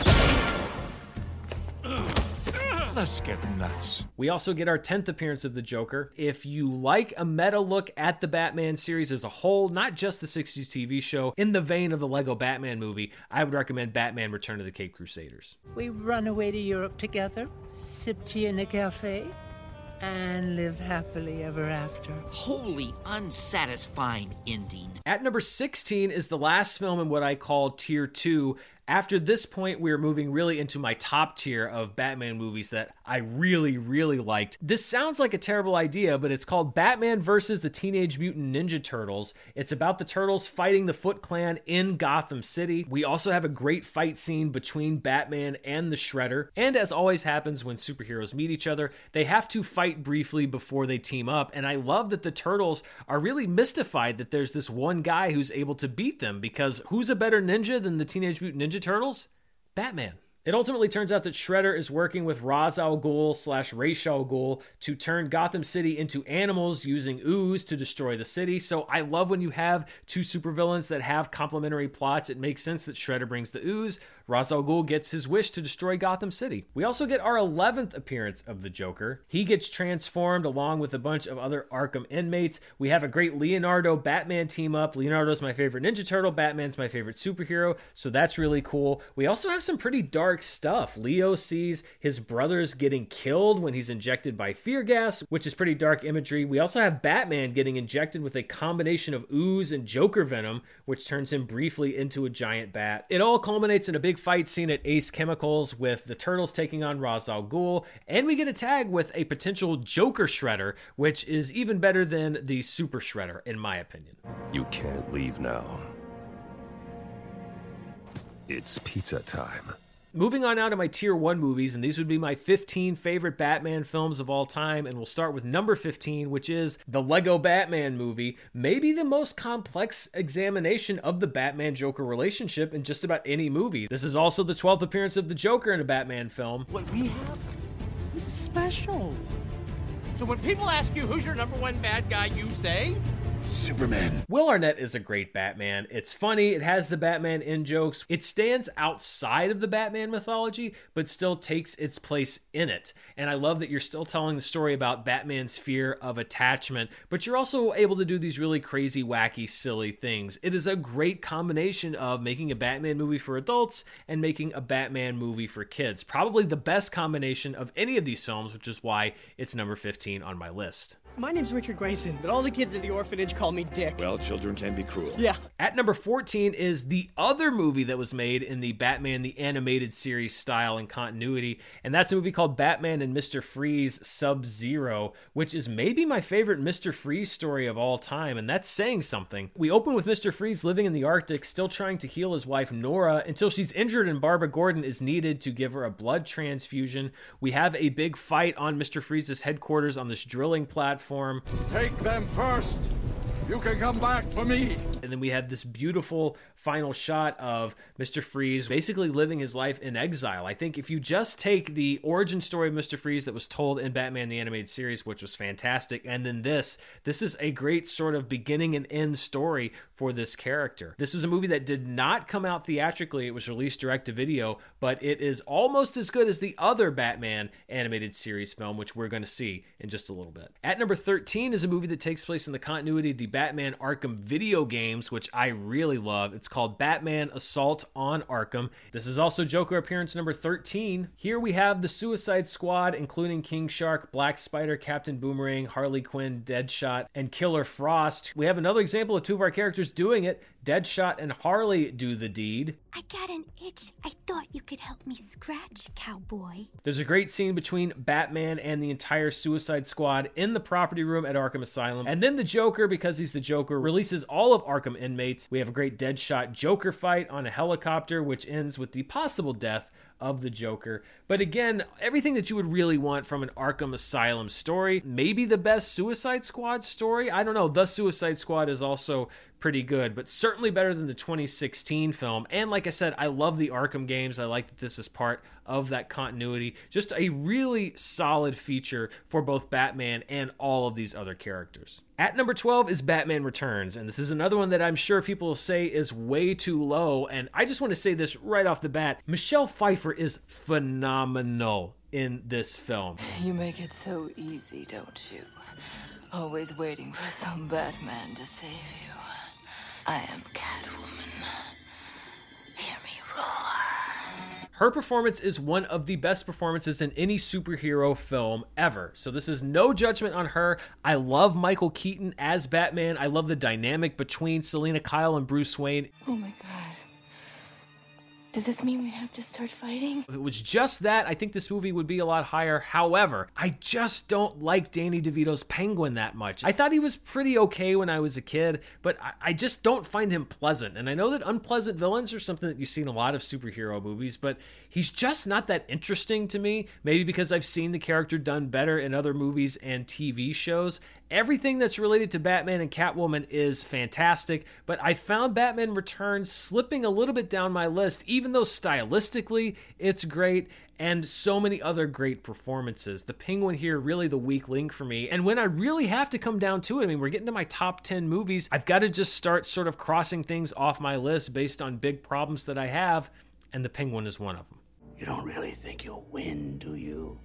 Let's get nuts. We also get our tenth appearance of the Joker. If you like a meta look at the Batman series as a whole, not just the sixties T V show, in the vein of the Lego Batman movie, I would recommend Batman Return of the Caped Crusaders. We run away to Europe together, sip tea in a cafe, and live happily ever after. Wholly unsatisfying ending. At number sixteen is the last film in what I call Tier two. After this point, we're moving really into my top tier of Batman movies that I really, really liked. This sounds like a terrible idea, but it's called Batman versus the Teenage Mutant Ninja Turtles. It's about the Turtles fighting the Foot Clan in Gotham City. We also have a great fight scene between Batman and the Shredder. And as always happens when superheroes meet each other, they have to fight briefly before they team up. And I love that the Turtles are really mystified that there's this one guy who's able to beat them, because who's a better ninja than the Teenage Mutant Ninja Turtles? Batman. It ultimately turns out that Shredder is working with Ra's al Ghul slash Ra's al Ghul to turn Gotham City into animals using ooze to destroy the city. So I love when you have two supervillains that have complementary plots. It makes sense that Shredder brings the ooze, Ra's al Ghul gets his wish to destroy Gotham City. We also get our eleventh appearance of the Joker. He gets transformed along with a bunch of other Arkham inmates. We have a great Leonardo Batman team up. Leonardo's my favorite Ninja Turtle. Batman's my favorite superhero. So that's really cool. We also have some pretty dark stuff. Leo sees his brothers getting killed when he's injected by fear gas, which is pretty dark imagery. We also have Batman getting injected with a combination of ooze and Joker venom, which turns him briefly into a giant bat. It all culminates in a big fight scene at Ace Chemicals with the Turtles taking on Ra's al Ghul, and we get a tag with a potential Joker Shredder, which is even better than the Super Shredder, in my opinion. You can't leave now. It's pizza time. Moving on now to my tier one movies, and these would be my fifteen favorite Batman films of all time, and we'll start with number fifteen, which is the Lego Batman movie. Maybe the most complex examination of the Batman-Joker relationship in just about any movie. This is also the twelfth appearance of the Joker in a Batman film. What we have is special. So when people ask you who's your number one bad guy, you say... Superman. Will Arnett is a great Batman. It's funny. It has the Batman in jokes. It stands outside of the Batman mythology, but still takes its place in it. And I love that you're still telling the story about Batman's fear of attachment, but you're also able to do these really crazy, wacky, silly things. It is a great combination of making a Batman movie for adults and making a Batman movie for kids. Probably the best combination of any of these films, which is why it's number fifteen on my list. My name's Richard Grayson, but all the kids at the orphanage call me Dick. Well, children can be cruel. Yeah. At number fourteen is the other movie that was made in the Batman the Animated Series style and continuity, and that's a movie called Batman and Mister Freeze Sub-Zero, which is maybe my favorite Mister Freeze story of all time, and that's saying something. We open with Mister Freeze living in the Arctic, still trying to heal his wife Nora until she's injured and Barbara Gordon is needed to give her a blood transfusion. We have a big fight on Mister Freeze's headquarters on this drilling platform. Form. Take them first. You can come back for me. And then we have this beautiful final shot of Mister Freeze basically living his life in exile. I think if you just take the origin story of Mister Freeze that was told in Batman the Animated Series, which was fantastic, and then this, this is a great sort of beginning and end story for this character. This is a movie that did not come out theatrically. It was released direct to video, but it is almost as good as the other Batman Animated Series film, which we're going to see in just a little bit. At number thirteen is a movie that takes place in the continuity of the Batman Arkham video games, which I really love. It's called Batman Assault on Arkham. This is also Joker appearance number thirteen. Here we have the Suicide Squad, including King Shark, Black Spider, Captain Boomerang, Harley Quinn, Deadshot, and Killer Frost. We have another example of two of our characters doing it. Deadshot and Harley do the deed. I got an itch. I thought you could help me scratch, cowboy. There's a great scene between Batman and the entire Suicide Squad in the property room at Arkham Asylum. And then the Joker, because he's the Joker, releases all of Arkham inmates. We have a great Deadshot Joker fight on a helicopter, which ends with the possible death of the Joker. But again, everything that you would really want from an Arkham Asylum story. Maybe the best Suicide Squad story? I don't know. The Suicide Squad is also pretty good, but certainly better than the twenty sixteen film. And like I said, I love the Arkham games. I like that this is part of that continuity. Just a really solid feature for both Batman and all of these other characters. At number twelve is Batman Returns, and this is another one that I'm sure people will say is way too low, and I just want to say this right off the bat. Michelle Pfeiffer is phenomenal in this film. You make it so easy, don't you? Always waiting for some Batman to save you. I am Catwoman. Hear me roar. Her performance is one of the best performances in any superhero film ever. So this is no judgment on her. I love Michael Keaton as Batman. I love the dynamic between Selina Kyle and Bruce Wayne. Oh my God. Does this mean we have to start fighting? If it was just that, I think this movie would be a lot higher. However, I just don't like Danny DeVito's Penguin that much. I thought he was pretty okay when I was a kid, but I just don't find him pleasant. And I know that unpleasant villains are something that you see in a lot of superhero movies, but he's just not that interesting to me. Maybe because I've seen the character done better in other movies and T V shows. Everything that's related to Batman and Catwoman is fantastic, but I found Batman Returns slipping a little bit down my list, even though stylistically it's great, and so many other great performances. The Penguin here, really the weak link for me. And when I really have to come down to it, I mean, we're getting to my top ten movies. I've got to just start sort of crossing things off my list based on big problems that I have. and the Penguin is one of them. You don't really think you'll win, do you?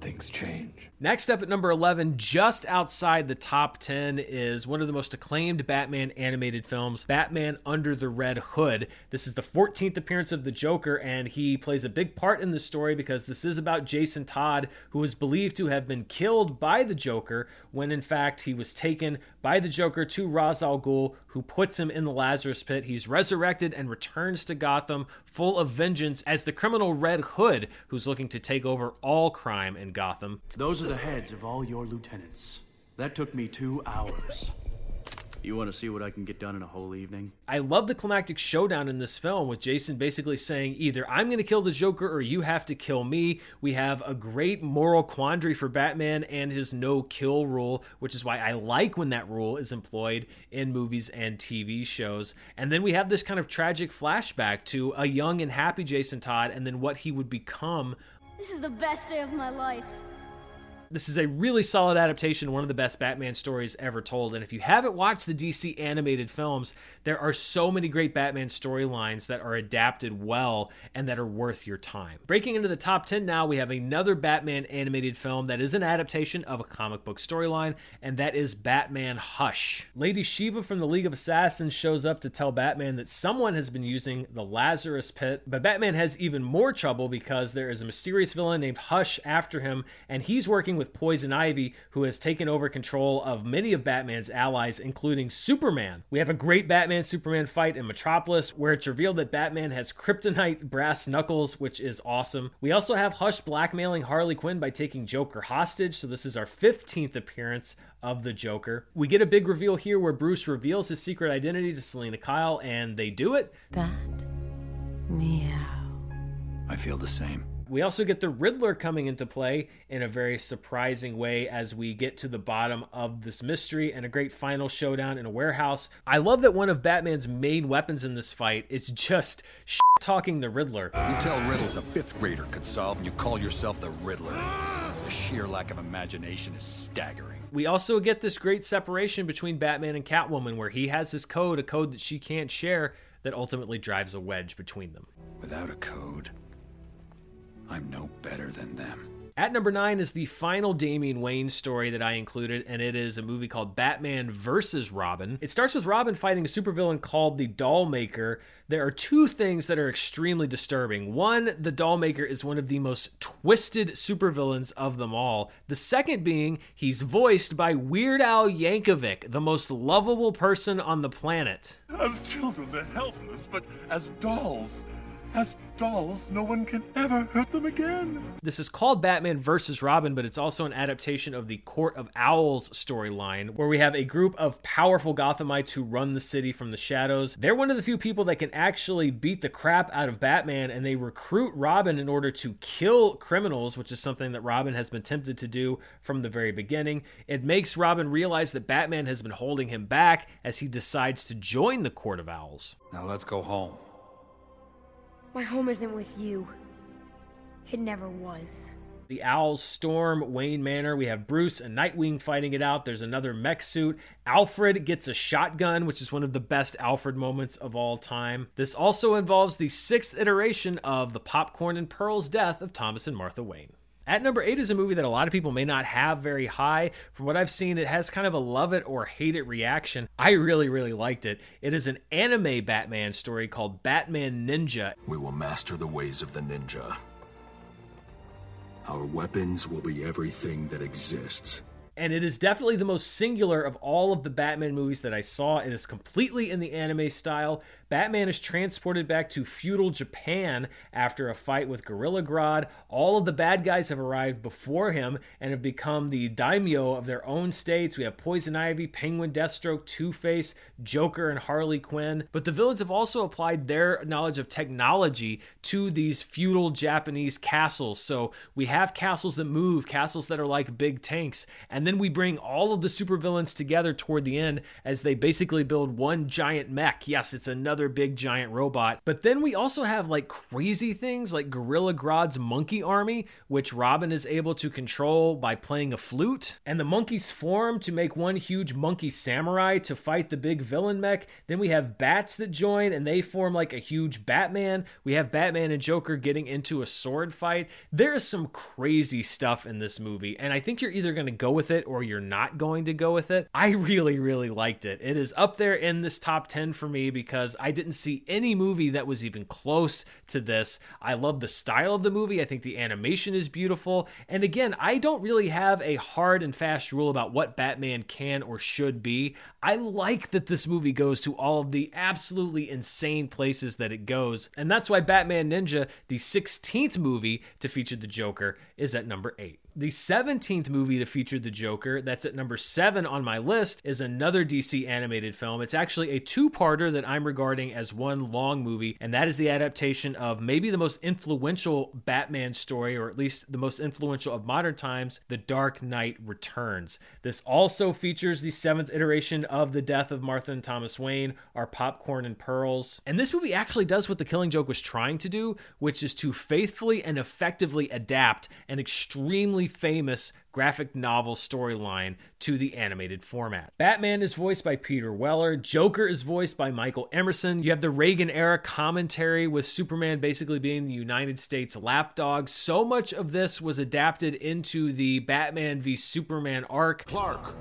Things change. Next up at number eleven, just outside the top ten, is one of the most acclaimed Batman animated films, Batman Under the Red Hood. This is the fourteenth appearance of the Joker, and he plays a big part in the story because this is about Jason Todd, who is believed to have been killed by the Joker, when in fact he was taken by the Joker to Ra's al Ghul, who puts him in the Lazarus Pit. He's resurrected and returns to Gotham full of vengeance as the criminal Red Hood, who's looking to take over all crime in Gotham. Those are the heads of all your lieutenants. That took me two hours. You want to see what I can get done in a whole evening? I love the climactic showdown in this film with Jason basically saying either I'm going to kill the Joker or you have to kill me. We have a great moral quandary for Batman and his no-kill rule, which is why I like when that rule is employed in movies and T V shows. And then we have this kind of tragic flashback to a young and happy Jason Todd and then what he would become. This is the best day of my life. This is a really solid adaptation, one of the best Batman stories ever told. And if you haven't watched the D C animated films, there are so many great Batman storylines that are adapted well and that are worth your time. Breaking into the top ten now, we have another Batman animated film that is an adaptation of a comic book storyline, and that is Batman Hush. Lady Shiva from the League of Assassins shows up to tell Batman that someone has been using the Lazarus Pit, but Batman has even more trouble because there is a mysterious villain named Hush after him, and he's working with with Poison Ivy, who has taken over control of many of Batman's allies, including Superman. We have a great Batman-Superman fight in Metropolis, where it's revealed that Batman has kryptonite brass knuckles, which is awesome. We also have Hush blackmailing Harley Quinn by taking Joker hostage, so this is our fifteenth appearance of the Joker. We get a big reveal here where Bruce reveals his secret identity to Selina Kyle, and they do it. Bat. Meow. I feel the same. We also get the Riddler coming into play in a very surprising way as we get to the bottom of this mystery, and a great final showdown in a warehouse. I love that one of Batman's main weapons in this fight is just shit-talking the Riddler. You tell riddles a fifth grader could solve and you call yourself the Riddler. The sheer lack of imagination is staggering. We also get this great separation between Batman and Catwoman, where he has his code, a code that she can't share, that ultimately drives a wedge between them. Without a code, I'm no better than them. At number nine is the final Damian Wayne story that I included, and it is a movie called Batman versus Robin. It starts with Robin fighting a supervillain called the Dollmaker. There are two things that are extremely disturbing. One, the Dollmaker is one of the most twisted supervillains of them all. The second being, he's voiced by Weird Al Yankovic, the most lovable person on the planet. As children, they're helpless, but as dolls, as dolls, no one can ever hurt them again. This is called Batman versus Robin, but it's also an adaptation of the Court of Owls storyline, where we have a group of powerful Gothamites who run the city from the shadows. They're one of the few people that can actually beat the crap out of Batman, and they recruit Robin in order to kill criminals, which is something that Robin has been tempted to do from the very beginning. It makes Robin realize that Batman has been holding him back as he decides to join the Court of Owls. Now let's go home. My home isn't with you. It never was. The Owls storm Wayne Manor. We have Bruce and Nightwing fighting it out. There's another mech suit. Alfred gets a shotgun, which is one of the best Alfred moments of all time. This also involves the sixth iteration of the popcorn and pearls death of Thomas and Martha Wayne. At number eight is a movie that a lot of people may not have very high. From what I've seen, it has kind of a love it or hate it reaction. I really, really liked it. It is an anime Batman story called Batman Ninja. We will master the ways of the ninja. Our weapons will be everything that exists. And it is definitely the most singular of all of the Batman movies that I saw. It is completely in the anime style. Batman is transported back to feudal Japan after a fight with Gorilla Grodd. All of the bad guys have arrived before him and have become the daimyo of their own states. We have Poison Ivy, Penguin, Deathstroke, Two-Face, Joker, and Harley Quinn. But the villains have also applied their knowledge of technology to these feudal Japanese castles. So we have castles that move, castles that are like big tanks, and And then we bring all of the supervillains together toward the end as they basically build one giant mech. Yes, it's another big giant robot. But then we also have like crazy things like Gorilla Grodd's monkey army, which Robin is able to control by playing a flute. And the monkeys form to make one huge monkey samurai to fight the big villain mech. Then we have bats that join and they form like a huge Batman. We have Batman and Joker getting into a sword fight. There is some crazy stuff in this movie, and I think you're either going to go with it or you're not going to go with it. I really, really liked it. It is up there in this top ten for me because I didn't see any movie that was even close to this. I love the style of the movie. I think the animation is beautiful. And again, I don't really have a hard and fast rule about what Batman can or should be. I like that this movie goes to all of the absolutely insane places that it goes. And that's why Batman Ninja, the sixteenth movie to feature the Joker, is at number eight. The seventeenth movie to feature the Joker, that's at number seven on my list, is another D C animated film. It's actually a two-parter that I'm regarding as one long movie, and that is the adaptation of maybe the most influential Batman story, or at least the most influential of modern times, The Dark Knight Returns. This also features the seventh iteration of the death of Martha and Thomas Wayne, our popcorn and pearls. And this movie actually does what The Killing Joke was trying to do, which is to faithfully and effectively adapt an extremely famous graphic novel storyline to the animated format. Batman is voiced by Peter Weller. Joker is voiced by Michael Emerson. You have the Reagan-era commentary with Superman basically being the United States lapdog. So much of this was adapted into the Batman v Superman arc. Clark,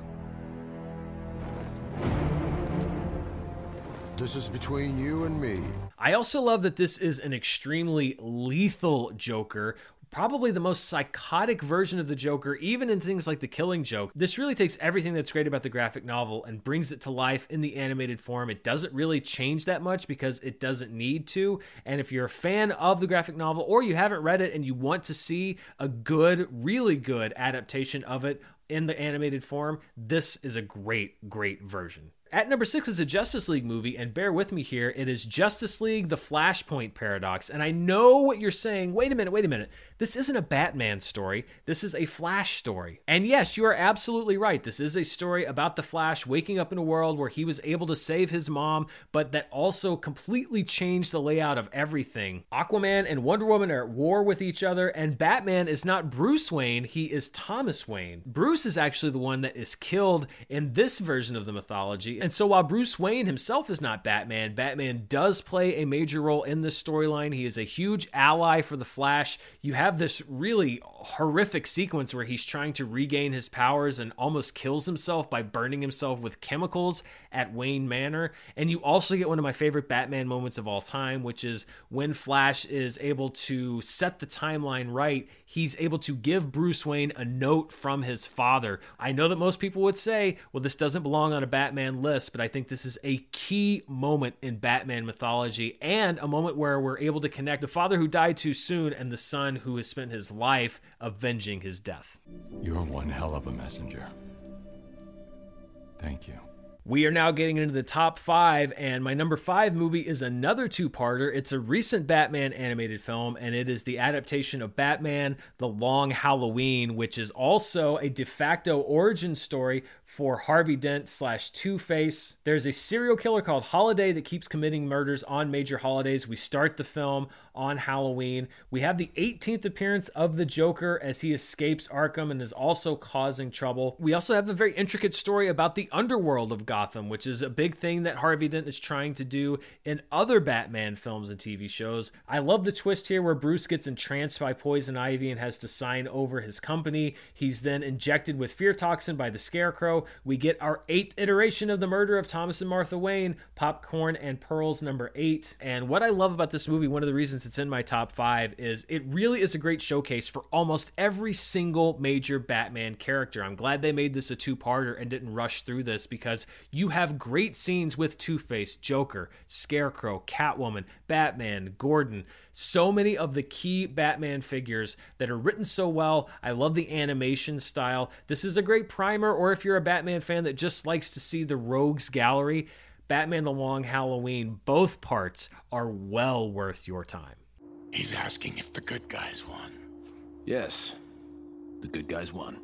this is between you and me. I also love that this is an extremely lethal Joker, probably the most psychotic version of the Joker, even in things like The Killing Joke. This really takes everything that's great about the graphic novel and brings it to life in the animated form. It doesn't really change that much because it doesn't need to. And if you're a fan of the graphic novel or you haven't read it and you want to see a good, really good adaptation of it in the animated form, this is a great, great version. At number six is a Justice League movie, and bear with me here, it is Justice League, The Flashpoint Paradox. And I know what you're saying, wait a minute, wait a minute. This isn't a Batman story, this is a Flash story. And yes, you are absolutely right. This is a story about the Flash waking up in a world where he was able to save his mom, but that also completely changed the layout of everything. Aquaman and Wonder Woman are at war with each other, and Batman is not Bruce Wayne, he is Thomas Wayne. Bruce is actually the one that is killed in this version of the mythology. And so while Bruce Wayne himself is not Batman, Batman does play a major role in this storyline. He is a huge ally for the Flash. You have this really horrific sequence where he's trying to regain his powers and almost kills himself by burning himself with chemicals at Wayne Manor. And you also get one of my favorite Batman moments of all time, which is when Flash is able to set the timeline right, he's able to give Bruce Wayne a note from his father. I know that most people would say, well, this doesn't belong on a Batman list, but I think this is a key moment in Batman mythology and a moment where we're able to connect the father who died too soon and the son who has spent his life avenging his death. You're one hell of a messenger. Thank you. We are now getting into the top five, and my number five movie is another two-parter. It's a recent Batman animated film, and it is the adaptation of Batman: The Long Halloween, which is also a de facto origin story for Harvey Dent slash Two-Face. There's a serial killer called Holiday that keeps committing murders on major holidays. We start the film on Halloween. We have the eighteenth appearance of the Joker as he escapes Arkham and is also causing trouble. We also have a very intricate story about the underworld of Gotham, which is a big thing that Harvey Dent is trying to do in other Batman films and T V shows. I love the twist here where Bruce gets entranced by Poison Ivy and has to sign over his company. He's then injected with fear toxin by the Scarecrow. We get our eighth iteration of the murder of Thomas and Martha Wayne, Popcorn and Pearls number eight. And what I love about this movie, one of the reasons it's in my top five, is it really is a great showcase for almost every single major Batman character. I'm glad they made this a two-parter and didn't rush through this because you have great scenes with Two-Face, Joker, Scarecrow, Catwoman, Batman, Gordon, so many of the key Batman figures that are written so well. I love the animation style. This is a great primer, or if you're a Batman fan that just likes to see the rogues gallery, Batman: The Long Halloween, both parts are well worth your time. He's asking if the good guys won. Yes, the good guys won.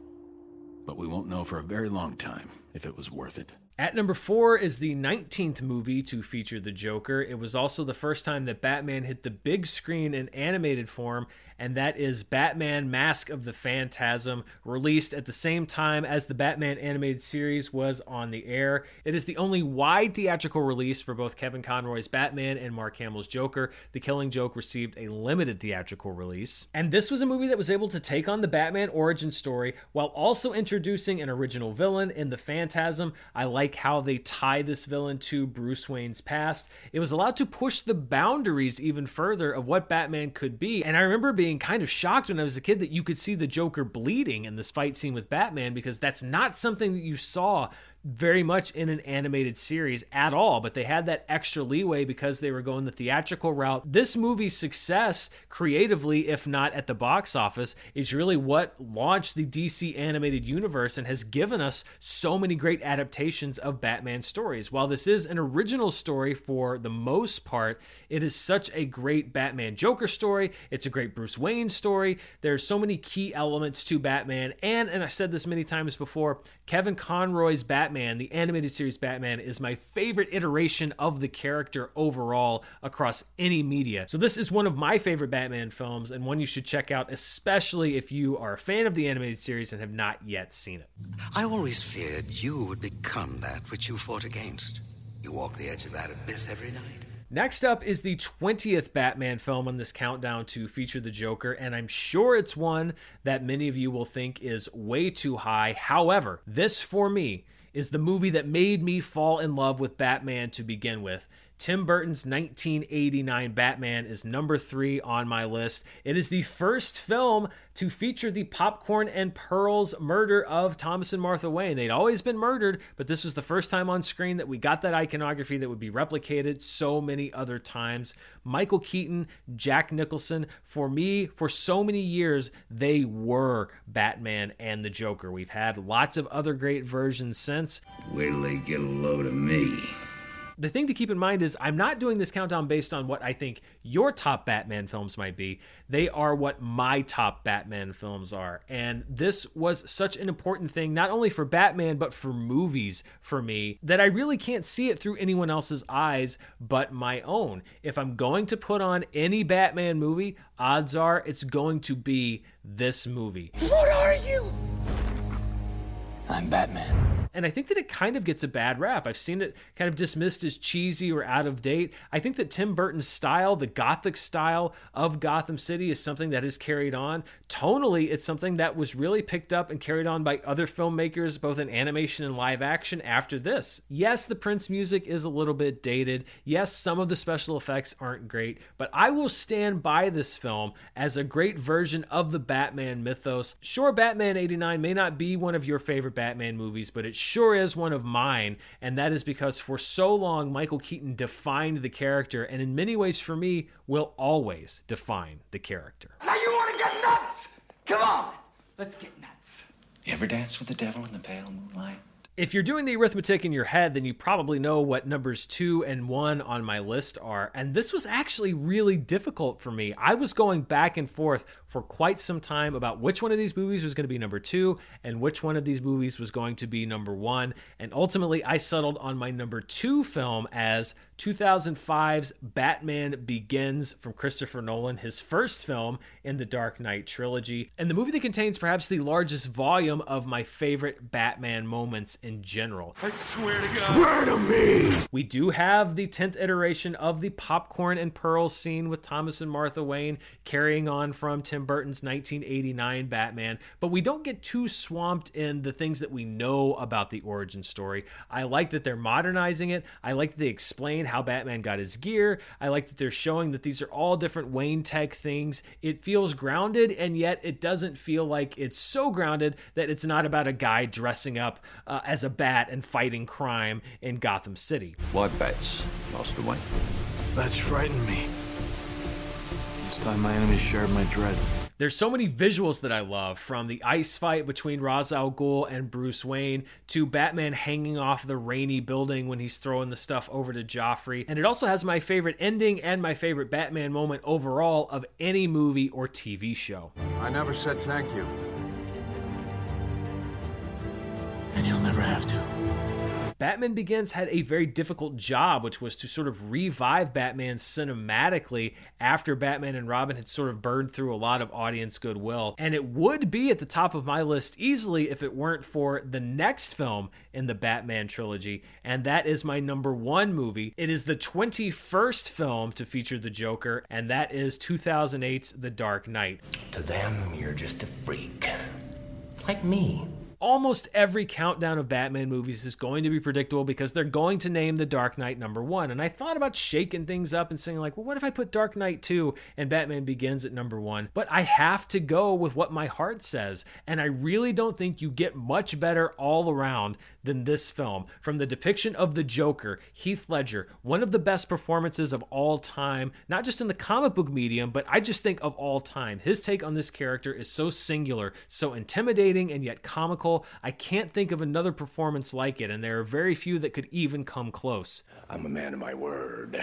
but we won't know for a very long time if it was worth it. At number four is the nineteenth movie to feature the Joker. It was also the first time that Batman hit the big screen in animated form, and that is Batman: Mask of the Phantasm, released at the same time as the Batman animated series was on the air. It is the only wide theatrical release for both Kevin Conroy's Batman and Mark Hamill's Joker. The Killing Joke received a limited theatrical release. And this was a movie that was able to take on the Batman origin story while also introducing an original villain in the Phantasm. I like how they tie this villain to Bruce Wayne's past. It was allowed to push the boundaries even further of what Batman could be. And I remember being kind of shocked when I was a kid that you could see the Joker bleeding in this fight scene with Batman, because that's not something that you saw very much in an animated series at all, but they had that extra leeway because they were going the theatrical route. This movie's success creatively, if not at the box office, is really what launched the D C Animated Universe and has given us so many great adaptations of Batman stories. While this is an original story for the most part, it is such a great Batman Joker story. It's a great Bruce Wayne story. There's so many key elements to Batman, and, and I've said this many times before, Kevin Conroy's Batman Batman, the animated series Batman, is my favorite iteration of the character overall across any media. So this is one of my favorite Batman films, and one you should check out, especially if you are a fan of the animated series and have not yet seen it. I always feared you would become that which you fought against. You walk the edge of that abyss every night. Next up is the twentieth Batman film on this countdown to feature the Joker, and I'm sure it's one that many of you will think is way too high. However, this for me is the movie that made me fall in love with Batman to begin with. Tim Burton's nineteen eighty-nine Batman is number three on my list. It is the first film to feature the Popcorn and Pearls murder of Thomas and Martha Wayne. They'd always been murdered, but this was the first time on screen that we got that iconography that would be replicated so many other times. Michael Keaton, Jack Nicholson, for me, for so many years, they were Batman and the Joker. We've had lots of other great versions since. Wait till they get a load of me. The thing to keep in mind is I'm not doing this countdown based on what I think your top Batman films might be. They are what my top Batman films are. And this was such an important thing, not only for Batman, but for movies for me, that I really can't see it through anyone else's eyes but my own. If I'm going to put on any Batman movie, odds are it's going to be this movie. What are you? I'm Batman. And I think that it kind of gets a bad rap. I've seen it kind of dismissed as cheesy or out of date. I think that Tim Burton's style, the gothic style of Gotham City, is something that is carried on. Tonally, it's something that was really picked up and carried on by other filmmakers, both in animation and live action, after this. Yes, the Prince music is a little bit dated. Yes, some of the special effects aren't great, but I will stand by this film as a great version of the Batman mythos. Sure, Batman eighty-nine may not be one of your favorite Batman movies, but it should sure is one of mine, and that is because for so long Michael Keaton defined the character, and in many ways for me will always define the character. Now you want to get nuts? Come on, let's get nuts. You ever dance with the devil in the pale moonlight? If you're doing the arithmetic in your head, then you probably know what numbers two and one on my list are. And this was actually really difficult for me. I was going back and forth for quite some time about which one of these movies was going to be number two and which one of these movies was going to be number one. And ultimately, I settled on my number two film as two thousand five's Batman Begins from Christopher Nolan, his first film in the Dark Knight trilogy, and the movie that contains perhaps the largest volume of my favorite Batman moments in general. I swear to God. Swear to me! We do have the tenth iteration of the Popcorn and Pearls scene with Thomas and Martha Wayne, carrying on from Tim Burton's nineteen eighty-nine Batman, but we don't get too swamped in the things that we know about the origin story. I like that they're modernizing it. I like that they explain how Batman got his gear. I like that they're showing that these are all different Wayne tech things. It feels grounded, and yet it doesn't feel like it's so grounded that it's not about a guy dressing up uh, as a bat and fighting crime in Gotham City. Why bats, Master Wayne? Bats frightened me. This time my enemies shared my dread. There's so many visuals that I love, from the ice fight between Ra's al Ghul and Bruce Wayne to Batman hanging off the rainy building when he's throwing the stuff over to Joffrey. And it also has my favorite ending and my favorite Batman moment overall of any movie or T V show. I never said thank you. ever have to. Batman Begins had a very difficult job, which was to sort of revive Batman cinematically after Batman and Robin had sort of burned through a lot of audience goodwill. And it would be at the top of my list easily if it weren't for the next film in the Batman trilogy, and that is my number one movie. It is the twenty-first film to feature the Joker, and that is two thousand eight's The Dark Knight. To them, you're just a freak. Like me. Almost every countdown of Batman movies is going to be predictable because they're going to name The Dark Knight number one. And I thought about shaking things up and saying, like, well, what if I put Dark Knight two and Batman Begins at number one? But I have to go with what my heart says. And I really don't think you get much better all around than this film. From the depiction of the Joker, Heath Ledger, one of the best performances of all time, not just in the comic book medium, but I just think of all time. His take on this character is so singular, so intimidating, and yet comical. I can't think of another performance like it, and there are very few that could even come close. I'm a man of my word.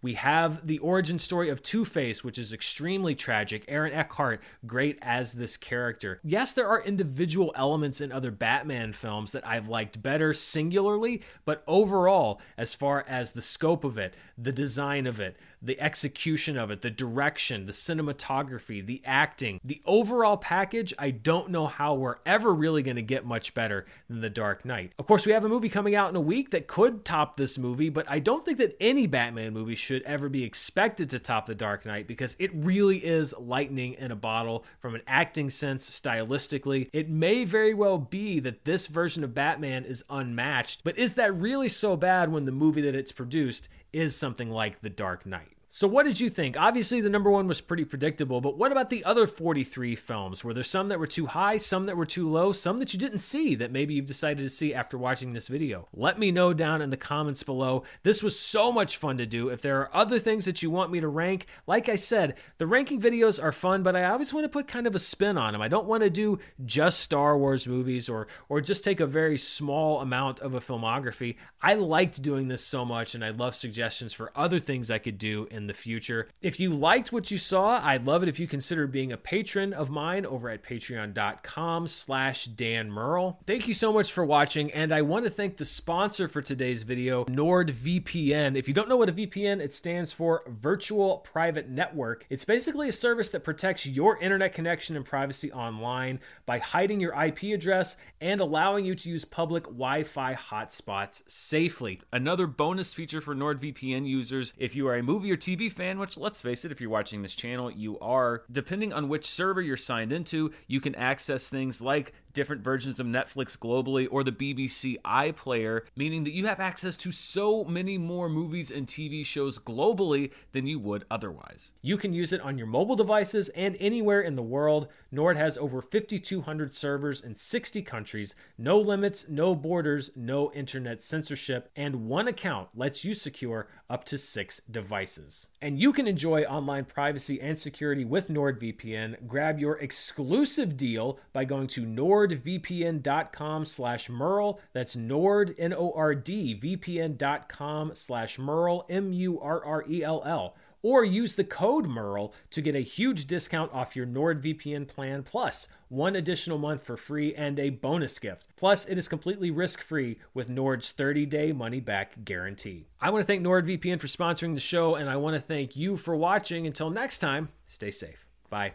We have the origin story of Two-Face, which is extremely tragic. Aaron Eckhart, great as this character. Yes, there are individual elements in other Batman films that I've liked better singularly, but overall, as far as the scope of it, the design of it, the execution of it, the direction, the cinematography, the acting, the overall package, I don't know how we're ever really going to get much better than The Dark Knight. Of course, we have a movie coming out in a week that could top this movie, but I don't think that any Batman movie should ever be expected to top The Dark Knight because it really is lightning in a bottle from an acting sense, stylistically. It may very well be that this version of Batman is unmatched, but is that really so bad when the movie that it's produced is something like The Dark Knight? So what did you think? Obviously, the number one was pretty predictable, but what about the other forty-three films? Were there some that were too high, some that were too low, some that you didn't see that maybe you've decided to see after watching this video? Let me know down in the comments below. This was so much fun to do. If there are other things that you want me to rank, like I said, the ranking videos are fun, but I always want to put kind of a spin on them. I don't want to do just Star Wars movies or, or just take a very small amount of a filmography. I liked doing this so much, and I love suggestions for other things I could do in in the future. If you liked what you saw, I'd love it if you consider being a patron of mine over at patreon.com slash Dan Merle. Thank you so much for watching, and I want to thank the sponsor for today's video, NordVPN. If you don't know what a V P N, it stands for Virtual Private Network. It's basically a service that protects your internet connection and privacy online by hiding your I P address and allowing you to use public Wi-Fi hotspots safely. Another bonus feature for NordVPN users, if you are a movie or T V fan, which let's face it, if you're watching this channel, you are, depending on which server you're signed into, you can access things like different versions of Netflix globally or the B B C iPlayer, meaning that you have access to so many more movies and T V shows globally than you would otherwise. You can use it on your mobile devices and anywhere in the world. Nord has over fifty-two hundred servers in sixty countries, no limits, no borders, no internet censorship, and one account lets you secure up to six devices. And you can enjoy online privacy and security with NordVPN. Grab your exclusive deal by going to nordvpn.com slash Merle. That's Nord, N O R D, vpn.com slash Merle, M U R R E L L. Or use the code Merle to get a huge discount off your NordVPN plan, plus one additional month for free and a bonus gift. Plus, it is completely risk-free with Nord's thirty-day money-back guarantee. I want to thank NordVPN for sponsoring the show, and I want to thank you for watching. Until next time, stay safe. Bye.